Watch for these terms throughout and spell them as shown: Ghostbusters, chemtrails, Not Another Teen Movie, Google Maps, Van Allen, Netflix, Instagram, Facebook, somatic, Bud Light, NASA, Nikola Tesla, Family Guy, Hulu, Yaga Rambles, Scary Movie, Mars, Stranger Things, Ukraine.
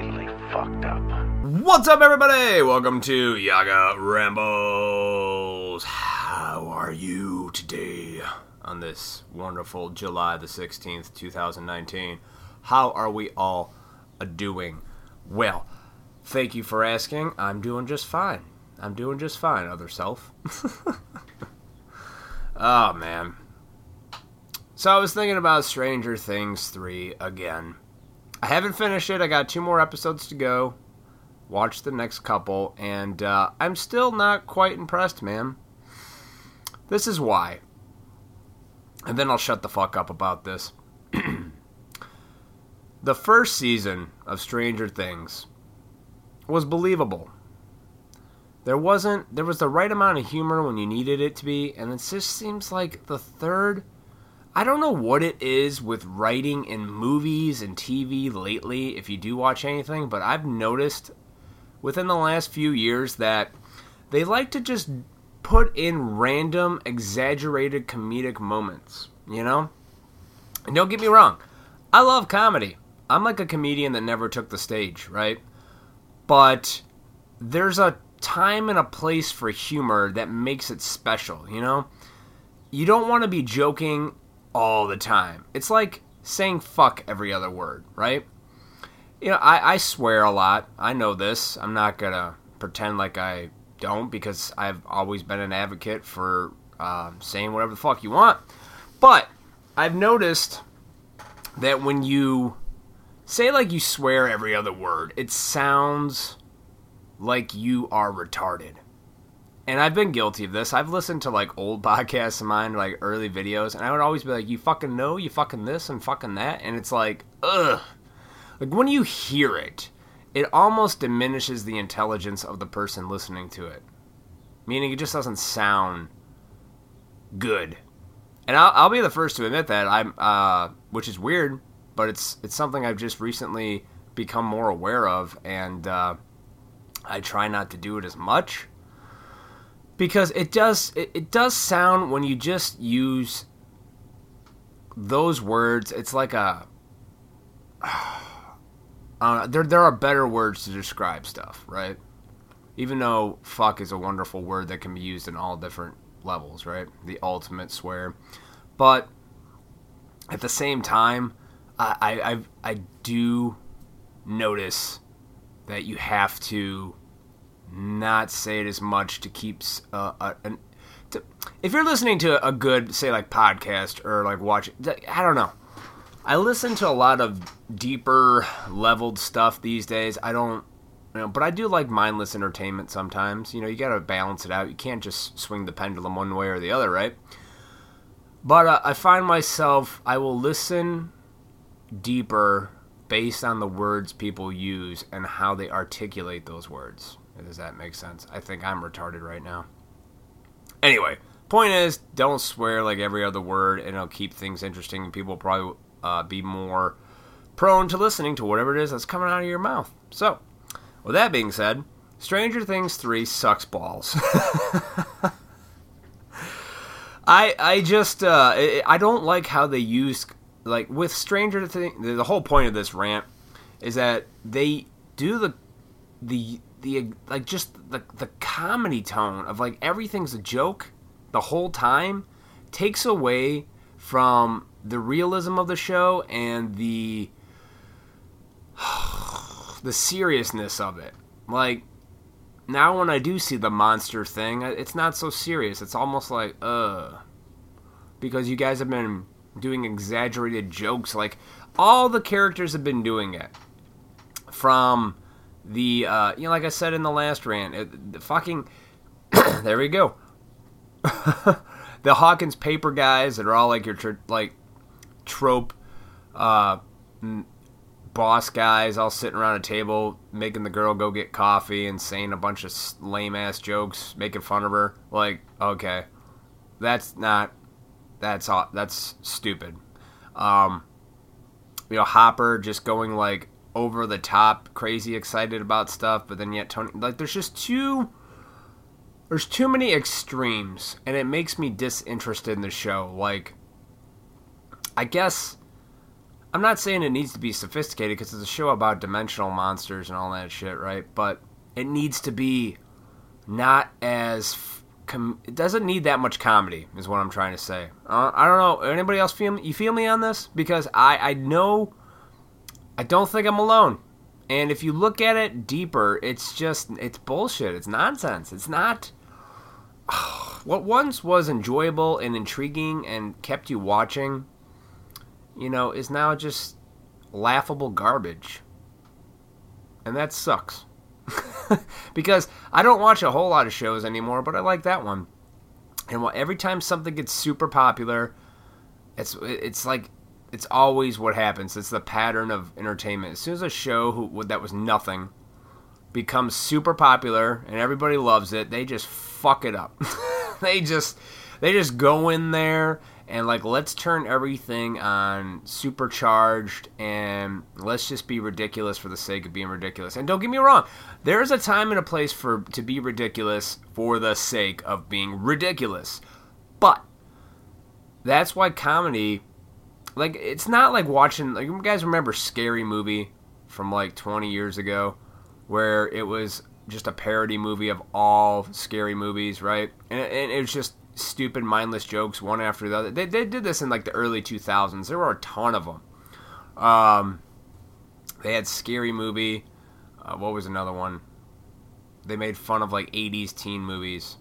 completely fucked up. What's up, everybody? Welcome to Yaga Rambles. How are you today on this wonderful July the 16th, 2019? How are we all doing? Well, thank you for asking. I'm doing just fine. I'm doing just fine, other self. Oh, man. So I was thinking about Stranger Things 3 again. I haven't finished it. I got 2 more episodes to go. Watch the next couple. And I'm still not quite impressed, man. This is why. And then I'll shut the fuck up about this. The first season of Stranger Things was believable. There was the right amount of humor when you needed it to be. And it just seems like the third... I don't know what it is with writing in movies and TV lately, if you do watch anything, but I've noticed within the last few years that they like to just put in random, exaggerated comedic moments, you know? And don't get me wrong, I love comedy. I'm like a comedian that never took the stage, right? But there's a time and a place for humor that makes it special, you know? You don't want to be joking all the time. It's like saying fuck every other word, right? You know, I swear a lot. I know this. I'm not going to pretend like I don't, because I've always been an advocate for saying whatever the fuck you want. But I've noticed that when you say like you swear every other word, it sounds like you are retarded. And I've been guilty of this. I've listened to, like, old podcasts of mine, like, early videos, and I would always be like, you fucking know, you fucking this and fucking that, and it's like, ugh. Like, when you hear it, it almost diminishes the intelligence of the person listening to it. Meaning it just doesn't sound good. And I'll be the first to admit that, which is weird, but it's something I've just recently become more aware of, and I try not to do it as much. Because it does sound, when you just use those words, it's like a... There are better words to describe stuff, right? Even though fuck is a wonderful word that can be used in all different levels, right? The ultimate swear. But at the same time, I do notice that you have to... not say it as much to keep... if you're listening to a good, say, like, podcast or, like, watch... I don't know. I listen to a lot of deeper, leveled stuff these days. I don't... You know, but I do like mindless entertainment sometimes. You know, you gotta balance it out. You can't just swing the pendulum one way or the other, right? But I find myself... I will listen deeper based on the words people use and how they articulate those words. Does that make sense? I think I'm retarded right now. Anyway, point is, don't swear like every other word, and it'll keep things interesting, and people will probably be more prone to listening to whatever it is that's coming out of your mouth. So, with that being said, Stranger Things 3 sucks balls. I don't like how they use, like, with Stranger Things, the whole point of this rant is that they do the comedy tone of, like, everything's a joke the whole time takes away from the realism of the show and the seriousness of it. Like, now when I do see the monster thing, it's not so serious. It's almost like, because you guys have been doing exaggerated jokes. Like, all the characters have been doing it from... The, you know, like I said in the last rant, the fucking, there we go, the Hawkins paper guys that are all like your, trope, boss guys all sitting around a table, making the girl go get coffee and saying a bunch of lame-ass jokes, making fun of her, like, okay, that's stupid. You know, Hopper just going, like, over the top, crazy excited about stuff, but then yet Tony, like, there's too many extremes, and it makes me disinterested in the show. Like, I guess I'm not saying it needs to be sophisticated because it's a show about dimensional monsters and all that shit, right? But it needs to be not as... it doesn't need that much comedy, is what I'm trying to say. I don't know. Anybody else feel me? You feel me on this? Because I know... I don't think I'm alone. And if you look at it deeper, it's just... it's bullshit. It's nonsense. It's not... what once was enjoyable and intriguing and kept you watching... you know, is now just laughable garbage. And that sucks. Because I don't watch a whole lot of shows anymore, but I like that one. And every time something gets super popular, it's like, it's always what happens. It's the pattern of entertainment. As soon as a show that was nothing becomes super popular and everybody loves it, they just fuck it up. They just go in there and like, let's turn everything on supercharged and let's just be ridiculous for the sake of being ridiculous. And don't get me wrong, there is a time and a place to be ridiculous for the sake of being ridiculous. But that's why comedy, like, it's not like watching, like, you guys remember Scary Movie from like 20 years ago where it was just a parody movie of all scary movies, right? And it was just stupid, mindless jokes one after the other. They did this in like the early 2000s. There were a ton of them. They had Scary Movie. What was another one? They made fun of like 80s teen movies.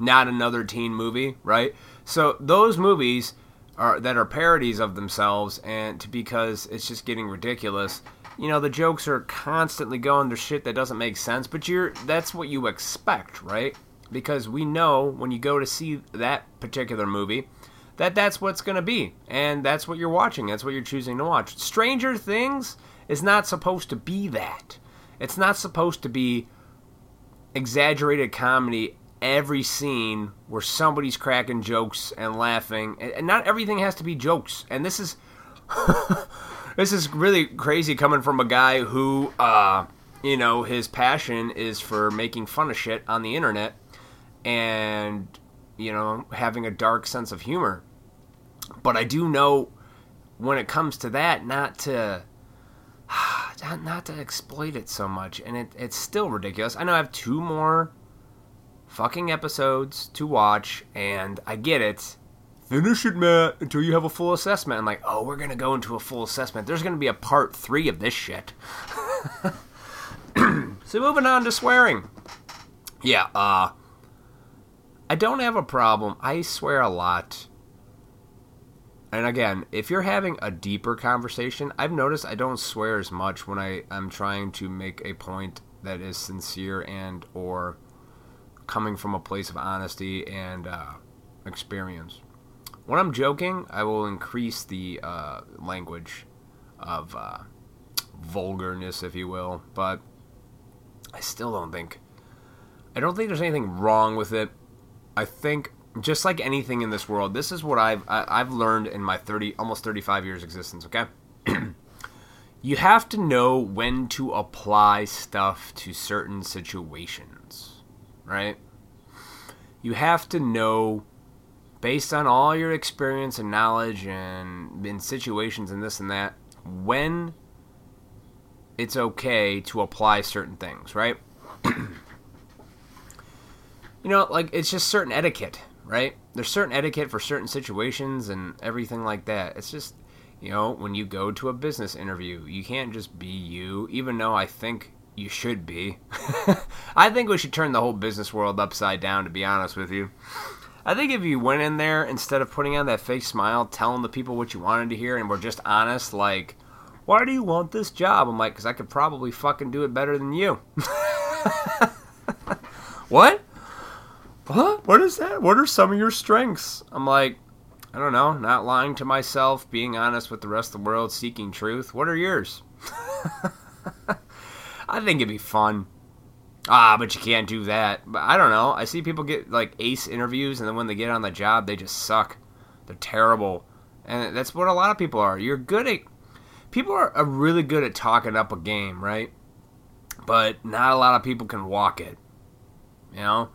Not Another Teen Movie, right? So those movies that are parodies of themselves, and because it's just getting ridiculous. You know, the jokes are constantly going to shit that doesn't make sense, but that's what you expect, right? Because we know when you go to see that particular movie that that's what's going to be. And that's what you're watching. That's what you're choosing to watch. Stranger Things is not supposed to be that. It's not supposed to be exaggerated comedy every scene where somebody's cracking jokes and laughing. And not everything has to be jokes. And this is this is really crazy coming from a guy who, you know, his passion is for making fun of shit on the internet. And, you know, having a dark sense of humor. But I do know when it comes to that, not to exploit it so much. And it's still ridiculous. I know I have 2 more fucking episodes to watch, and I get it. Finish it, Matt, until you have a full assessment. I'm like, oh, we're going to go into a full assessment. There's going to be a part 3 of this shit. So moving on to swearing. Yeah, I don't have a problem. I swear a lot. And again, if you're having a deeper conversation, I've noticed I don't swear as much when I'm trying to make a point that is sincere and or coming from a place of honesty and experience. When I'm joking, I will increase the language of vulgarness, if you will. But I still don't think there's anything wrong with it. I think, just like anything in this world, this is what I've learned in my almost 35 years existence, okay? You have to know when to apply stuff to certain situations, right? You have to know, based on all your experience and knowledge and in situations and this and that, when it's okay to apply certain things, right? You know, like, it's just certain etiquette, right? There's certain etiquette for certain situations and everything like that. It's just, you know, when you go to a business interview, you can't just be you, even though I think you should be. I think we should turn the whole business world upside down, to be honest with you. I think if you went in there, instead of putting on that fake smile, telling the people what you wanted to hear, and were just honest, like, why do you want this job? I'm like, because I could probably fucking do it better than you. What? Huh? What is that? What are some of your strengths? I'm like, I don't know, not lying to myself, being honest with the rest of the world, seeking truth. What are yours? I think it'd be fun. But you can't do that. But I don't know. I see people get like ace interviews, and then when they get on the job, they just suck. They're terrible. And that's what a lot of people are. People are really good at talking up a game, right? But not a lot of people can walk it. You know?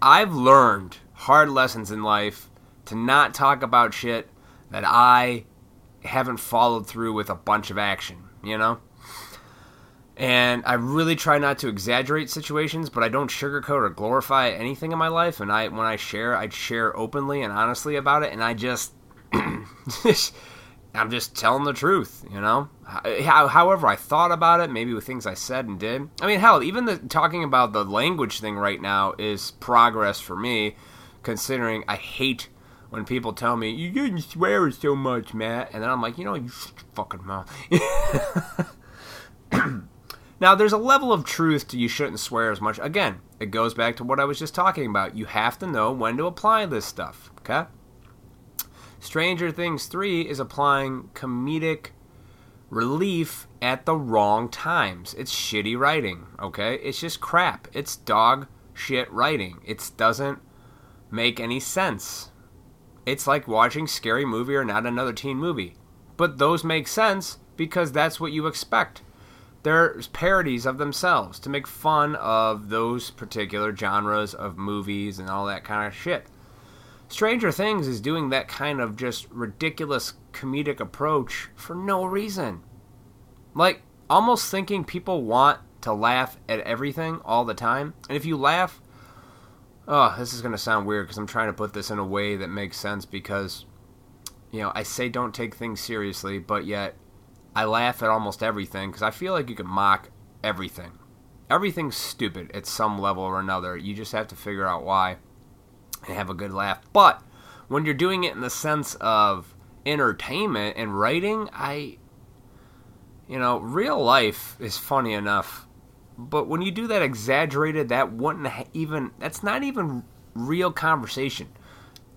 I've learned hard lessons in life to not talk about shit that I haven't followed through with a bunch of action, you know? And I really try not to exaggerate situations, but I don't sugarcoat or glorify anything in my life. And I, when I share openly and honestly about it. And I just, I'm just telling the truth, you know? However I thought about it, maybe with things I said and did. I mean, hell, even talking about the language thing right now is progress for me, considering I hate when people tell me, you didn't swear so much, Matt. And then I'm like, you know, you fucking mouth. Now, there's a level of truth to you shouldn't swear as much. Again, it goes back to what I was just talking about. You have to know when to apply this stuff, okay? Stranger Things 3 is applying comedic relief at the wrong times. It's shitty writing, okay? It's just crap. It's dog shit writing. It doesn't make any sense. It's like watching Scary Movie or Not Another Teen Movie. But those make sense because that's what you expect. They're parodies of themselves to make fun of those particular genres of movies and all that kind of shit. Stranger Things is doing that kind of just ridiculous comedic approach for no reason. Like, almost thinking people want to laugh at everything all the time. And if you laugh... Oh, this is going to sound weird because I'm trying to put this in a way that makes sense because, you know, I say don't take things seriously, but yet I laugh at almost everything because I feel like you can mock everything. Everything's stupid at some level or another. You just have to figure out why and have a good laugh. But when you're doing it in the sense of entertainment and writing, you know, real life is funny enough. But when you do that exaggerated, that's not even real conversation.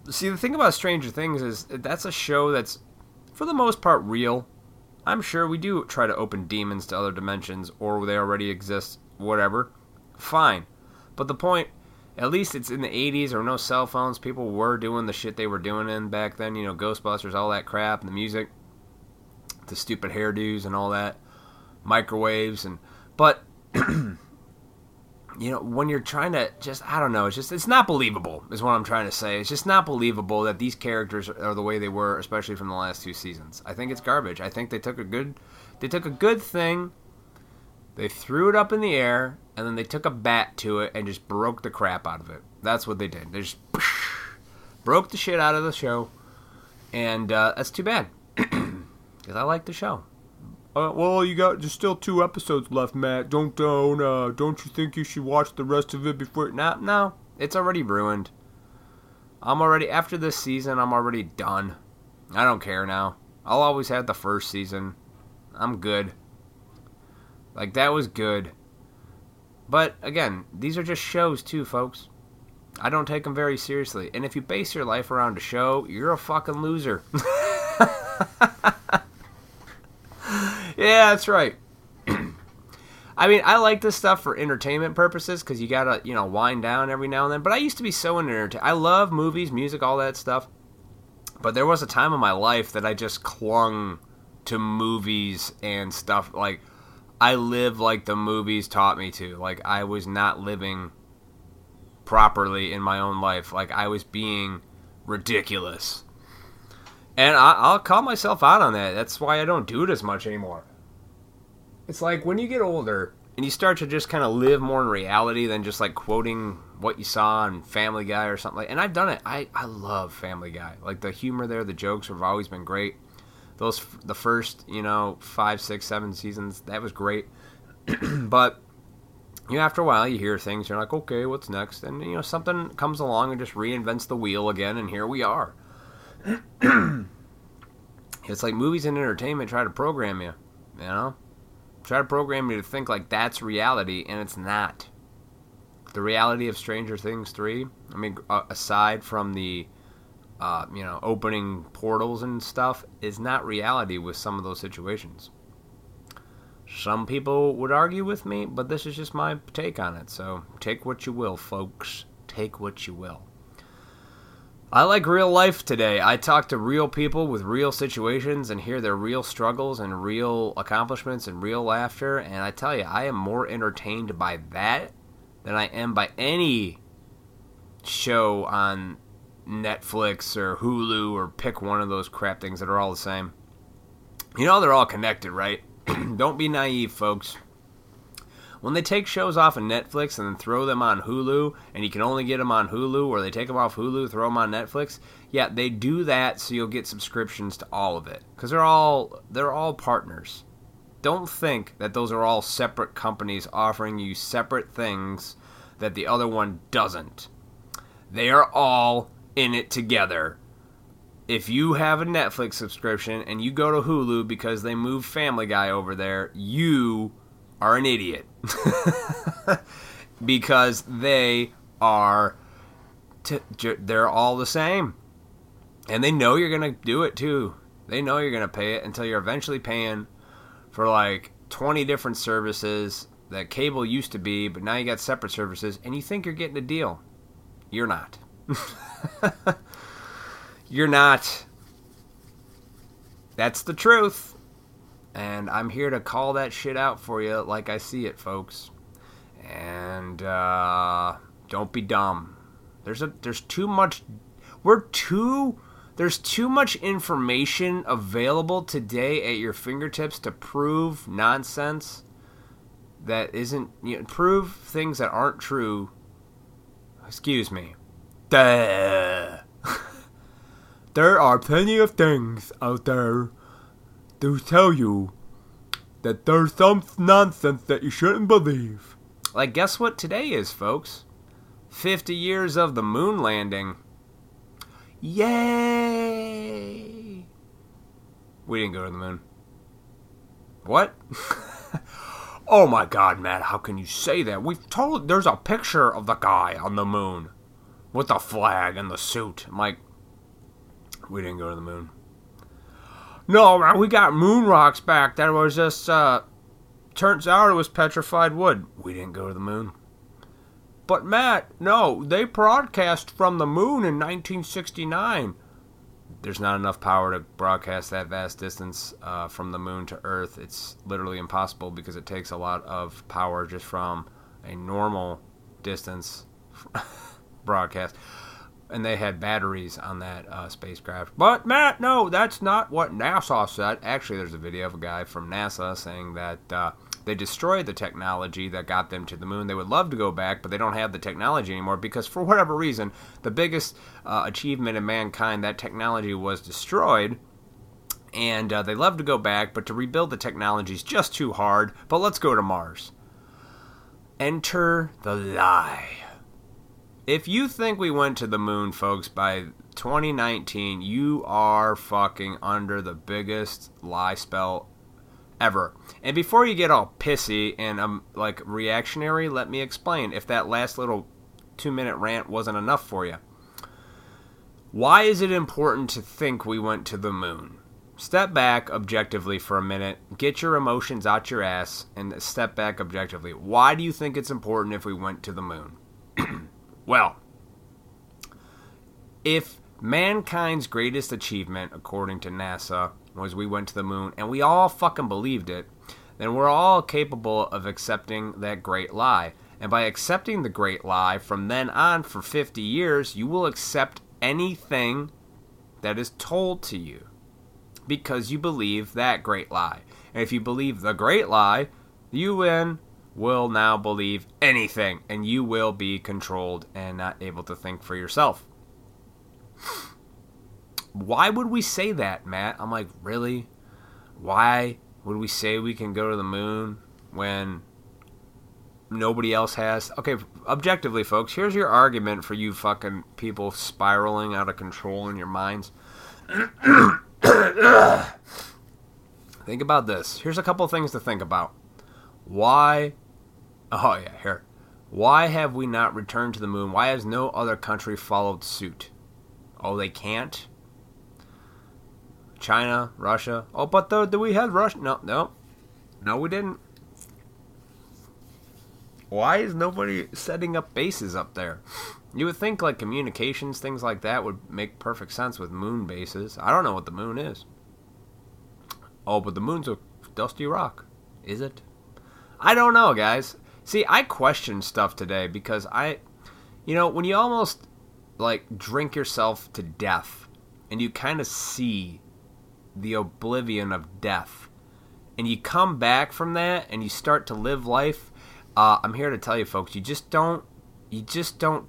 See, the thing about Stranger Things is that's a show that's, for the most part, real. I'm sure we do try to open demons to other dimensions, or they already exist, whatever. Fine. But the point, at least it's in the 80s, or no cell phones, people were doing the shit they were doing in back then, you know, Ghostbusters, all that crap, and the music, the stupid hairdos and all that, microwaves, and, but... you know, when you're trying to just, I don't know, it's not believable is what I'm trying to say. It's just not believable that these characters are the way they were, especially from the last two seasons. I think it's garbage. I think they took a good thing, they threw it up in the air, and then they took a bat to it and just broke the crap out of it. That's what they did. They just broke the shit out of the show, and that's too bad because I like the show. Well, there's still 2 episodes left, Matt. Don't you think you should watch the rest of it before? No, it's already ruined. After this season, I'm already done. I don't care now. I'll always have the first season. I'm good. Like, that was good. But, again, these are just shows, too, folks. I don't take them very seriously. And if you base your life around a show, you're a fucking loser. Yeah, that's right. I mean, I like this stuff for entertainment purposes because you gotta, you know, wind down every now and then. But I used to be so entertained. I love movies, music, all that stuff. But there was a time in my life that I just clung to movies and stuff. Like, I lived like the movies taught me to. Like, I was not living properly in my own life. Like, I was being ridiculous. And I'll call myself out on that. That's why I don't do it as much anymore. It's like when you get older and you start to just kind of live more in reality than just like quoting what you saw on Family Guy or something. And I've done it. I love Family Guy. Like the humor there, the jokes have always been great. The first, you know, 5, 6, 7 seasons, that was great. But you know, after a while, you hear things. You're like, okay, what's next? And you know, something comes along and just reinvents the wheel again. And here we are. It's like movies and entertainment try to program you, you know? Try to program you to think like that's reality, and it's not. The reality of Stranger Things 3, I mean, aside from the, you know, opening portals and stuff, is not reality with some of those situations. Some people would argue with me, but this is just my take on it, so take what you will, folks. Take what you will. I like real life today. I talk to real people with real situations and hear their real struggles and real accomplishments and real laughter. And I tell you, I am more entertained by that than I am by any show on Netflix or Hulu or pick one of those crap things that are all the same. You know they're all connected, right? Don't be naive, folks. When they take shows off of Netflix and then throw them on Hulu, and you can only get them on Hulu, or they take them off Hulu, throw them on Netflix, yeah, they do that so you'll get subscriptions to all of it. Because they're all partners. Don't think that those are all separate companies offering you separate things that the other one doesn't. They are all in it together. If you have a Netflix subscription and you go to Hulu because they moved Family Guy over there, you are an idiot. Because they are they're all the same. And they know you're going to do it too. They know you're going to pay it until you're eventually paying for like 20 different services that cable used to be, but now you got separate services and you think you're getting a deal. You're not. You're not. That's the truth. And I'm here to call that shit out for you like I see it, folks. And don't be dumb. There's too much information available today at your fingertips to prove nonsense that isn't, prove things that aren't true. Excuse me. Duh. There are plenty of things out there to tell you that there's some nonsense that you shouldn't believe. Like, guess what today is, folks? 50 years of the moon landing. Yay! We didn't go to the moon. What? Oh my god, Matt, how can you say that? There's a picture of the guy on the moon with the flag and the suit. I'm like, we didn't go to the moon. No, we got moon rocks back. That was just, turns out it was petrified wood. We didn't go to the moon. But Matt, no, they broadcast from the moon in 1969. There's not enough power to broadcast that vast distance from the moon to Earth. It's literally impossible because it takes a lot of power just from a normal distance broadcast. And they had batteries on that spacecraft. But Matt, no, that's not what NASA said. Actually, there's a video of a guy from NASA saying that they destroyed the technology that got them to the moon. They would love to go back, but they don't have the technology anymore because for whatever reason, the biggest achievement in mankind, that technology was destroyed. And they love to go back, but to rebuild the technology is just too hard. But let's go to Mars. Enter the lie. If you think we went to the moon, folks, by 2019, you are fucking under the biggest lie spell ever. And before you get all pissy and reactionary, let me explain if that last little 2-minute rant wasn't enough for you. Why is it important to think we went to the moon? Step back objectively for a minute, get your emotions out your ass, and step back objectively. Why do you think it's important if we went to the moon? Well, if mankind's greatest achievement, according to NASA, was we went to the moon and we all fucking believed it, then we're all capable of accepting that great lie. And by accepting the great lie from then on for 50 years, you will accept anything that is told to you because you believe that great lie. And if you believe the great lie, you win. Will now believe anything, and you will be controlled and not able to think for yourself. Why would we say that, Matt? I'm like, really? Why would we say we can go to the moon when nobody else has? Okay, objectively, folks, here's your argument for you fucking people spiraling out of control in your minds. Think about this. Here's a couple things to think about. Why have we not returned to the moon? Why has no other country followed suit? Oh, they can't? China, Russia. Oh, but do we have Russia? No, we didn't. Why is nobody setting up bases up there? You would think like communications, things like that would make perfect sense with moon bases. I don't know what the moon is. Oh, but the moon's a dusty rock. Is it? I don't know, guys. See, I question stuff today because when you almost, drink yourself to death and you kind of see the oblivion of death. And you come back from that and you start to live life. I'm here to tell you, folks, you just don't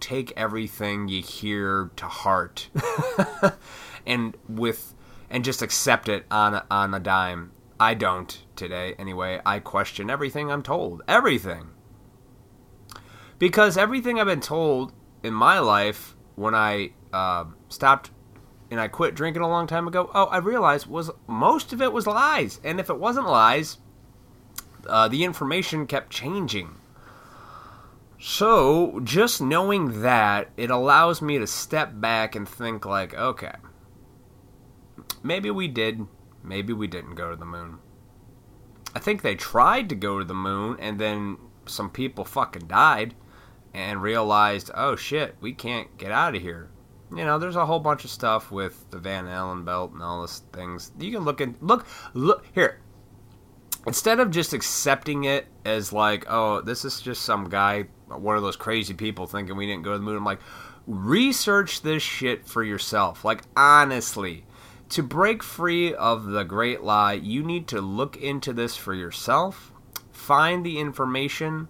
take everything you hear to heart and just accept it on a dime. I don't today anyway. I question everything I'm told. Everything. Because everything I've been told in my life when I stopped and I quit drinking a long time ago, I realized was most of it was lies. And if it wasn't lies, the information kept changing. So just knowing that, it allows me to step back and think like, okay, maybe we did. Maybe we didn't go to the moon. I think they tried to go to the moon and then some people fucking died and realized, oh shit, we can't get out of here. You know, there's a whole bunch of stuff with the Van Allen belt and all those things. You can look here. Instead of just accepting it as like, oh, this is just some guy, one of those crazy people thinking we didn't go to the moon. I'm like, research this shit for yourself. Like, honestly. To break free of the great lie, you need to look into this for yourself, find the information,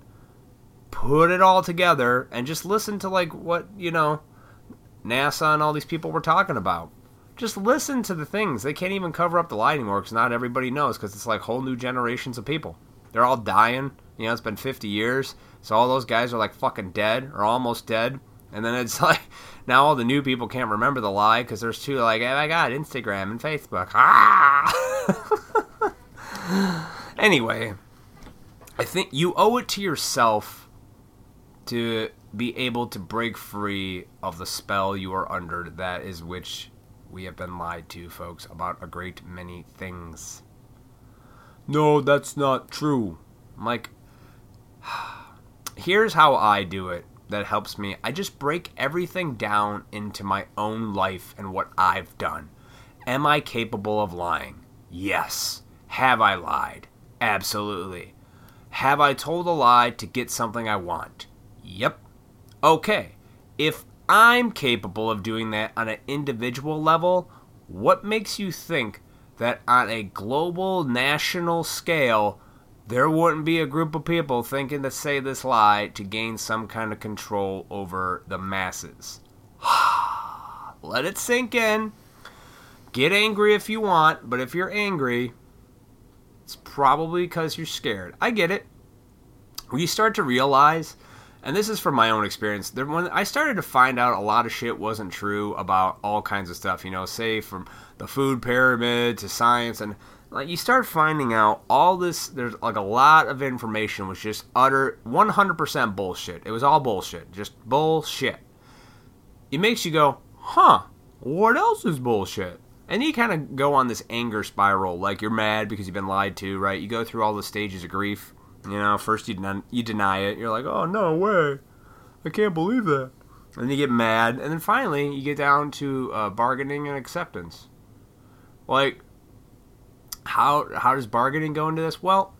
put it all together, and just listen to like what, you know, NASA and all these people were talking about. Just listen to the things. They can't even cover up the lie anymore because not everybody knows because it's like whole new generations of people. They're all dying. You know, it's been 50 years. So all those guys are like fucking dead or almost dead. And then it's like, now all the new people can't remember the lie because there's two like, oh my God, Instagram and Facebook. Ah! Anyway, I think you owe it to yourself to be able to break free of the spell you are under. That is which we have been lied to, folks, about a great many things. No, that's not true. I'm like, here's how I do it. That helps me. I just break everything down into my own life and what I've done. Am I capable of lying? Yes. Have I lied? Absolutely. Have I told a lie to get something I want? Yep. Okay. If I'm capable of doing that on an individual level, what makes you think that on a global, national scale, there wouldn't be a group of people thinking to say this lie to gain some kind of control over the masses? Let it sink in. Get angry if you want, but if you're angry, it's probably because you're scared. I get it. When you start to realize, and this is from my own experience, when I started to find out a lot of shit wasn't true about all kinds of stuff, you know, say from the food pyramid to science and... Like, you start finding out all this, there's like a lot of information was just utter 100% bullshit. It was all bullshit. Just bullshit. It makes you go, huh, what else is bullshit? And you kind of go on this anger spiral. Like, you're mad because you've been lied to, right? You go through all the stages of grief. You know, first you deny it. You're like, oh, no way. I can't believe that. And then you get mad. And then finally, you get down to bargaining and acceptance. Like... How does bargaining go into this? Well,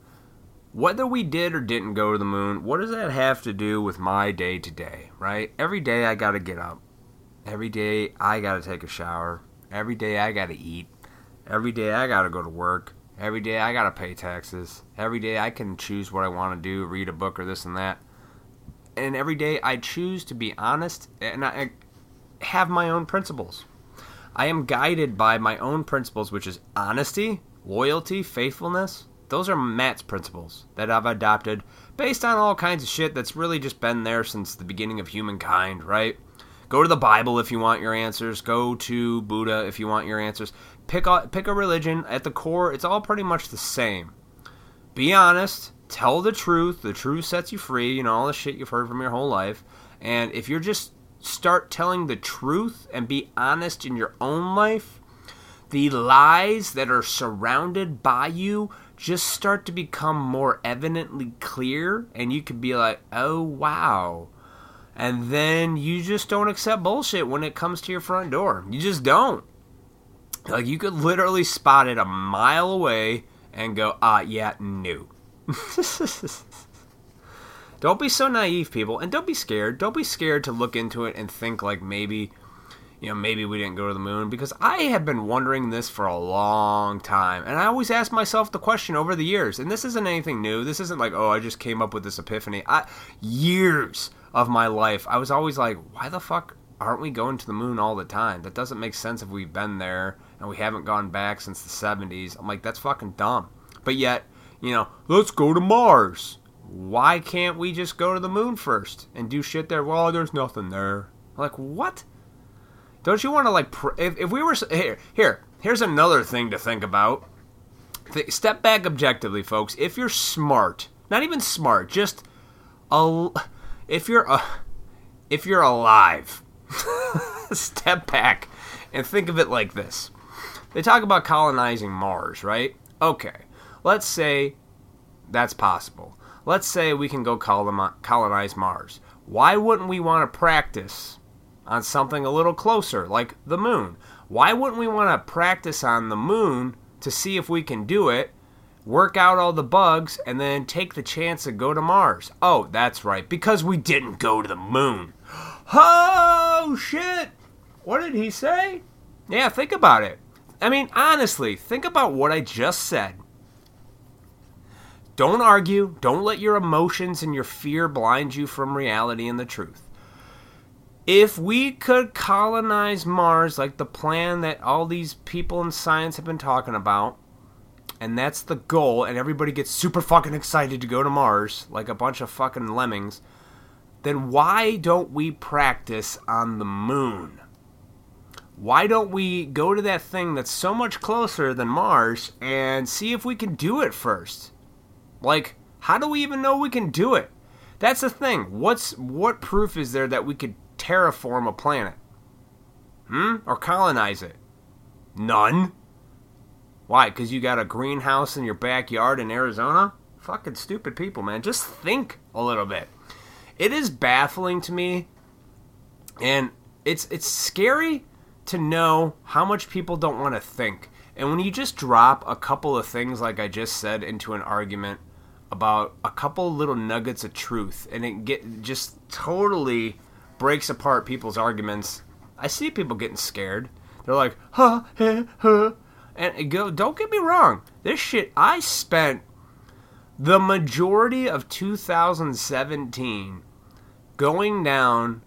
whether we did or didn't go to the moon, what does that have to do with my day-to-day, right? Every day I got to get up. Every day I got to take a shower. Every day I got to eat. Every day I got to go to work. Every day I got to pay taxes. Every day I can choose what I want to do, read a book or this and that. And every day I choose to be honest and I have my own principles. I am guided by my own principles, which is honesty, loyalty, faithfulness. Those are Matt's principles that I've adopted based on all kinds of shit that's really just been there since the beginning of humankind, right? Go to the Bible if you want your answers. Go to Buddha if you want your answers. Pick a religion. At the core, it's all pretty much the same. Be honest. Tell the truth. The truth sets you free. You know, all the shit you've heard from your whole life. And if you're just start telling the truth and be honest in your own life, the lies that are surrounded by you just start to become more evidently clear, and you can be like, oh, wow. And then you just don't accept bullshit when it comes to your front door. You just don't. Like, you could literally spot it a mile away and go, ah, yeah, no. Don't be so naive, people, and don't be scared. Don't be scared to look into it and think like maybe... you know, maybe we didn't go to the moon, because I have been wondering this for a long time. And I always ask myself the question over the years, and this isn't anything new. This isn't like, oh, I just came up with this epiphany. Years of my life, I was always like, why the fuck aren't we going to the moon all the time? That doesn't make sense if we've been there and we haven't gone back since the 70s. I'm like, that's fucking dumb. But yet, you know, let's go to Mars. Why can't we just go to the moon first and do shit there? Well, there's nothing there. Like, what? Don't you want to, like, if we were... Here's another thing to think about. Step back objectively, folks. If you're smart, not even smart, just... If you're alive, step back and think of it like this. They talk about colonizing Mars, right? Okay, let's say that's possible. Let's say we can go colonize Mars. Why wouldn't we want to practice on something a little closer, like the moon? Why wouldn't we want to practice on the moon to see if we can do it, work out all the bugs, and then take the chance to go to Mars? Oh, that's right, because we didn't go to the moon. Oh, shit! What did he say? Yeah, think about it. I mean, honestly, think about what I just said. Don't argue. Don't let your emotions and your fear blind you from reality and the truth. If we could colonize Mars like the plan that all these people in science have been talking about, and that's the goal, and everybody gets super fucking excited to go to Mars like a bunch of fucking lemmings, then why don't we practice on the moon? Why don't we go to that thing that's so much closer than Mars and see if we can do it first? Like, how do we even know we can do it? That's the thing. What proof is there that we could terraform a planet? Or colonize it? None. Why? Because you got a greenhouse in your backyard in Arizona? Fucking stupid people, man. Just think a little bit. It is baffling to me, and it's scary to know how much people don't want to think. And when you just drop a couple of things like I just said into an argument about a couple little nuggets of truth, and it just totally breaks apart people's arguments. I see people getting scared. They're like, huh, huh, huh. And don't get me wrong. This shit, I spent the majority of 2017 going down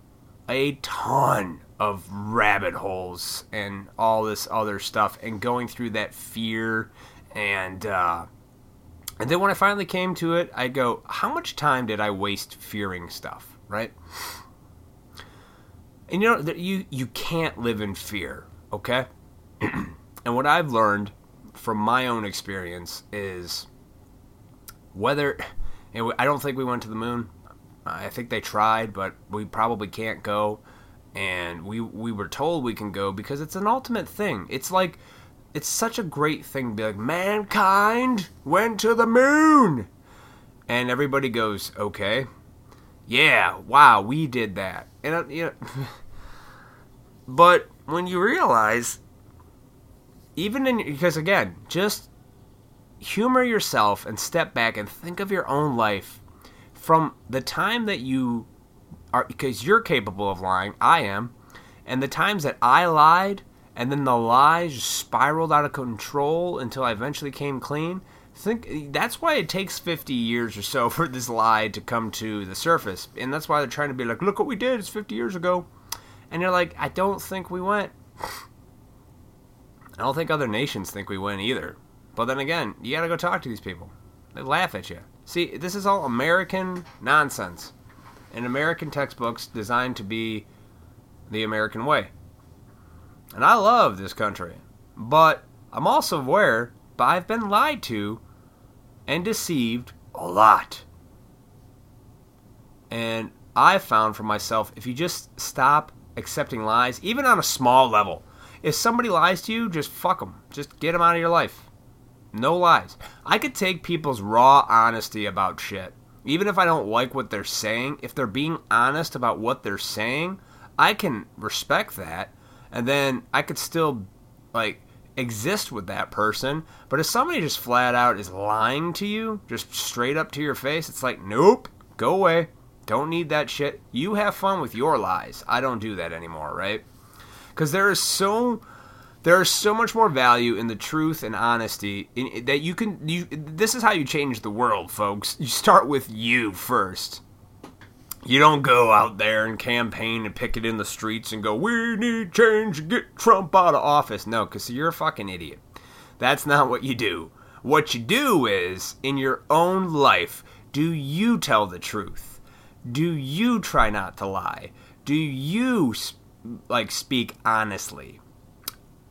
a ton of rabbit holes and all this other stuff, and going through that fear, and then when I finally came to it, I go, how much time did I waste fearing stuff, right? And you know, you can't live in fear, okay? And what I've learned from my own experience is, whether, and I don't think we went to the moon. I think they tried, but we probably can't go. And we were told we can go because it's an ultimate thing. It's like, it's such a great thing to be like, mankind went to the moon. And everybody goes, okay, yeah, wow, we did that. And you know, but when you realize, because again, just humor yourself and step back and think of your own life from the time that you... because you're capable of lying, I am, and the times that I lied, and then the lies spiraled out of control until I eventually came clean. Think that's why it takes 50 years or so for this lie to come to the surface, and that's why they're trying to be like, look what we did, it's 50 years ago, and you're like, I don't think we went. I don't think other nations think we went either, but then again, you gotta go talk to these people. They laugh at you. See, this is all American nonsense. And American textbooks designed to be the American way. And I love this country. But I'm also aware that I've been lied to and deceived a lot. And I found for myself, if you just stop accepting lies, even on a small level. If somebody lies to you, just fuck them. Just get them out of your life. No lies. I could take people's raw honesty about shit. Even if I don't like what they're saying, if they're being honest about what they're saying, I can respect that, and then I could still, like, exist with that person. But if somebody just flat out is lying to you, just straight up to your face, it's like, nope, go away, don't need that shit, you have fun with your lies. I don't do that anymore, right? because there is so much more value in the truth and honesty that you can. This is how you change the world, folks. You start with you first. You don't go out there and campaign and picket in the streets and go, "We need change, get Trump out of office." No, because you're a fucking idiot. That's not what you do. What you do is, in your own life, do you tell the truth? Do you try not to lie? Do you, speak honestly?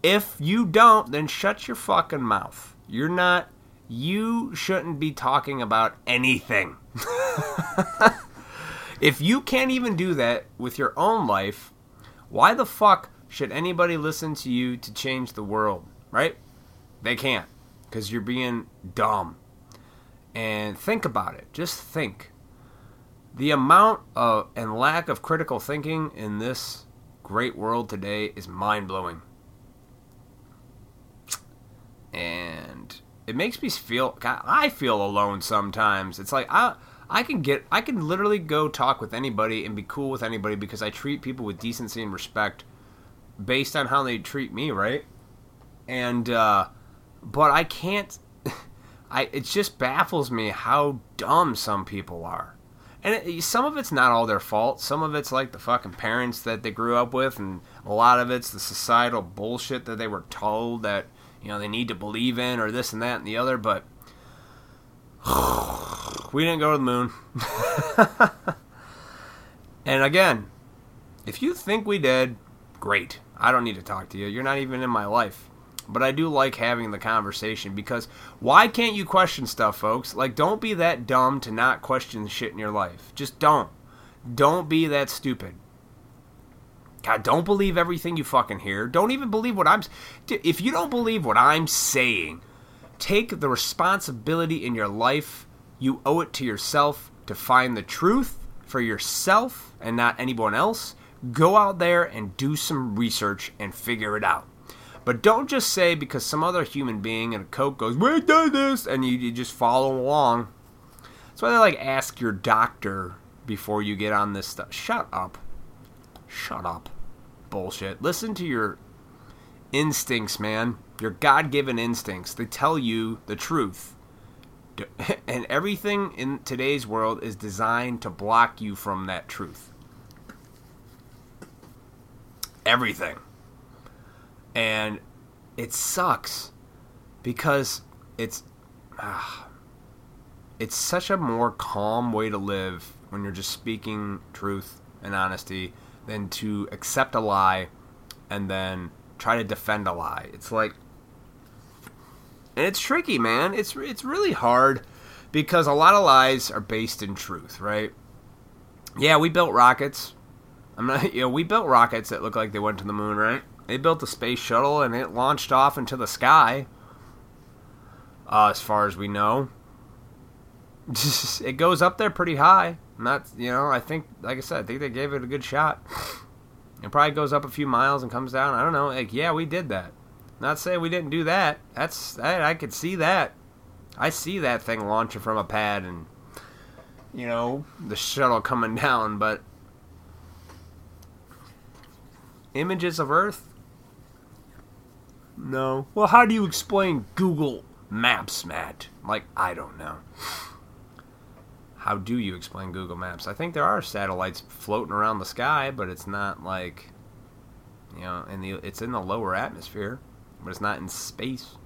If you don't, then shut your fucking mouth. You shouldn't be talking about anything. If you can't even do that with your own life, why the fuck should anybody listen to you to change the world, right? They can't, because you're being dumb. And think about it. Just think. The amount of and lack of critical thinking in this great world today is mind-blowing. And it makes me feel... God, I feel alone sometimes. It's like, I can literally go talk with anybody and be cool with anybody because I treat people with decency and respect based on how they treat me, right? And, but I can't... It just baffles me how dumb some people are. And some of it's not all their fault. Some of it's like the fucking parents that they grew up with, and a lot of it's the societal bullshit that they were told that, they need to believe in, or this and that and the other, but we didn't go to the moon. And again, if you think we did, great. I don't need to talk to you. You're not even in my life. But I do like having the conversation, because why can't you question stuff, folks? Don't be that dumb to not question shit in your life. Just don't. Don't be that stupid. God, don't believe everything you fucking hear. Don't even believe what I'm... If you don't believe what I'm saying, take the responsibility in your life. You owe it to yourself to find the truth for yourself and not anyone else. Go out there and do some research and figure it out. But don't just say because some other human being in a coat goes, "We did this," and you just follow along. That's why they ask your doctor before you get on this stuff. Shut up. Bullshit. Listen to your instincts, man. Your God-given instincts. They tell you the truth. And everything in today's world is designed to block you from that truth. Everything. And it sucks because it's such a more calm way to live when you're just speaking truth and honesty than to accept a lie and then try to defend a lie. And it's tricky, man. It's really hard because a lot of lies are based in truth, right? Yeah, we built rockets. We built rockets that look like they went to the moon, right? They built the space shuttle, and it launched off into the sky, as far as we know. It goes up there pretty high. I think they gave it a good shot. It probably goes up a few miles and comes down. I don't know. Yeah, we did that. Not saying we didn't do that. I could see that. I see that thing launching from a pad and, the shuttle coming down, but images of Earth? No. Well, how do you explain Google Maps, Matt? I don't know. How do you explain Google Maps? I think there are satellites floating around the sky, but it's not it's in the lower atmosphere, but it's not in space.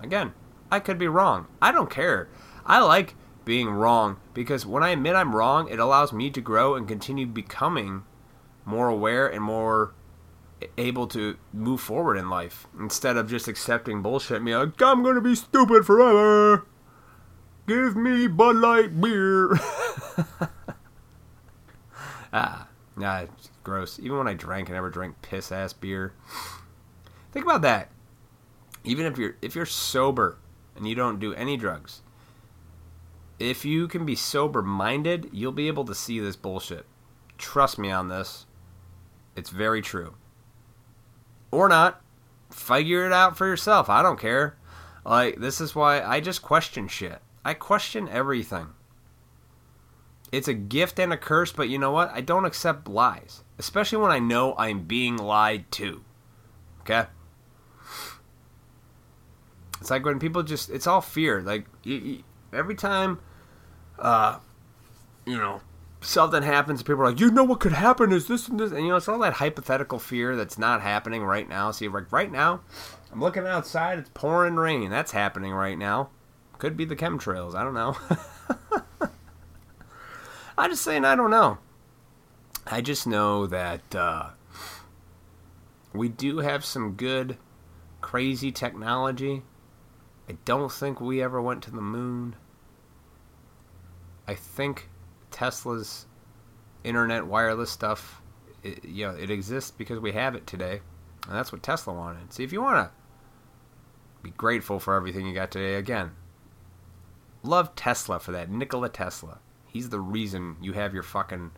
Again, I could be wrong. I don't care. I like being wrong, because when I admit I'm wrong, it allows me to grow and continue becoming more aware and more able to move forward in life, instead of just accepting bullshit and being like, "I'm going to be stupid forever. Give me Bud Light beer." Nah, it's gross. Even when I drank, I never drank piss-ass beer. Think about that. Even if you're sober and you don't do any drugs, if you can be sober-minded, you'll be able to see this bullshit. Trust me on this. It's very true. Or not. Figure it out for yourself. I don't care. This is why I just question shit. I question everything. It's a gift and a curse, but you know what? I don't accept lies, especially when I know I'm being lied to. Okay? It's like when people just... It's all fear. Like, every time, you know, something happens, people are like, you know what could happen is this and this. And, you know, it's all that hypothetical fear that's not happening right now. See, like, right now, I'm looking outside. It's pouring rain. That's happening right now. Could be the chemtrails. I don't know. I'm just saying I don't know. I just know that we do have some good, crazy technology. I don't think we ever went to the moon. I think Tesla's internet wireless stuff, it exists because we have it today. And that's what Tesla wanted. See, if you want to be grateful for everything you got today, again, love Tesla for that. Nikola Tesla. He's the reason you have your fucking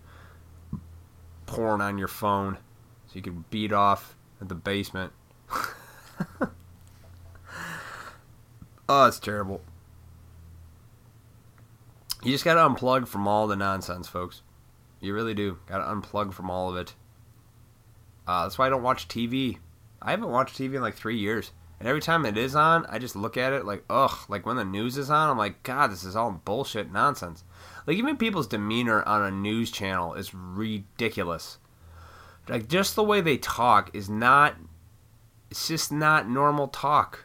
porn on your phone so you can beat off at the basement. Oh, it's terrible. You just gotta unplug from all the nonsense, folks. You really do. Gotta unplug from all of it. That's why I don't watch TV. I haven't watched TV in like 3 years. And every time it is on, I just look at it like, ugh. Like when the news is on, I'm like, God, this is all bullshit nonsense. Like even people's demeanor on a news channel is ridiculous. Like just the way they talk is not... It's just not normal talk.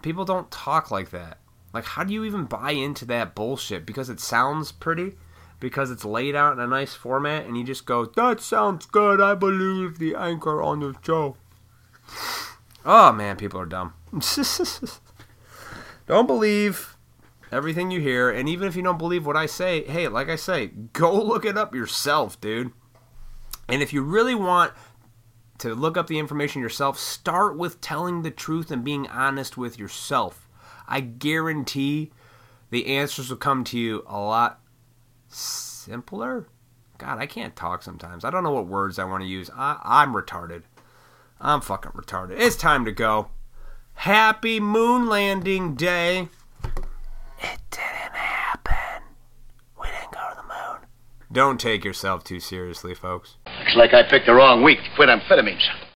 People don't talk like that. Like how do you even buy into that bullshit? Because it sounds pretty? Because it's laid out in a nice format and you just go, that sounds good, I believe the anchor on the show. Oh man, people are dumb. Don't believe everything you hear, and even if you don't believe what I say, hey, like I say, go look it up yourself, dude. And if you really want to look up the information yourself, start with telling the truth and being honest with yourself. I guarantee the answers will come to you a lot simpler. God, I can't talk sometimes. I don't know what words I want to use. I'm retarded. I'm fucking retarded. It's time to go. Happy moon landing day. It didn't happen. We didn't go to the moon. Don't take yourself too seriously, folks. Looks like I picked the wrong week to quit amphetamines.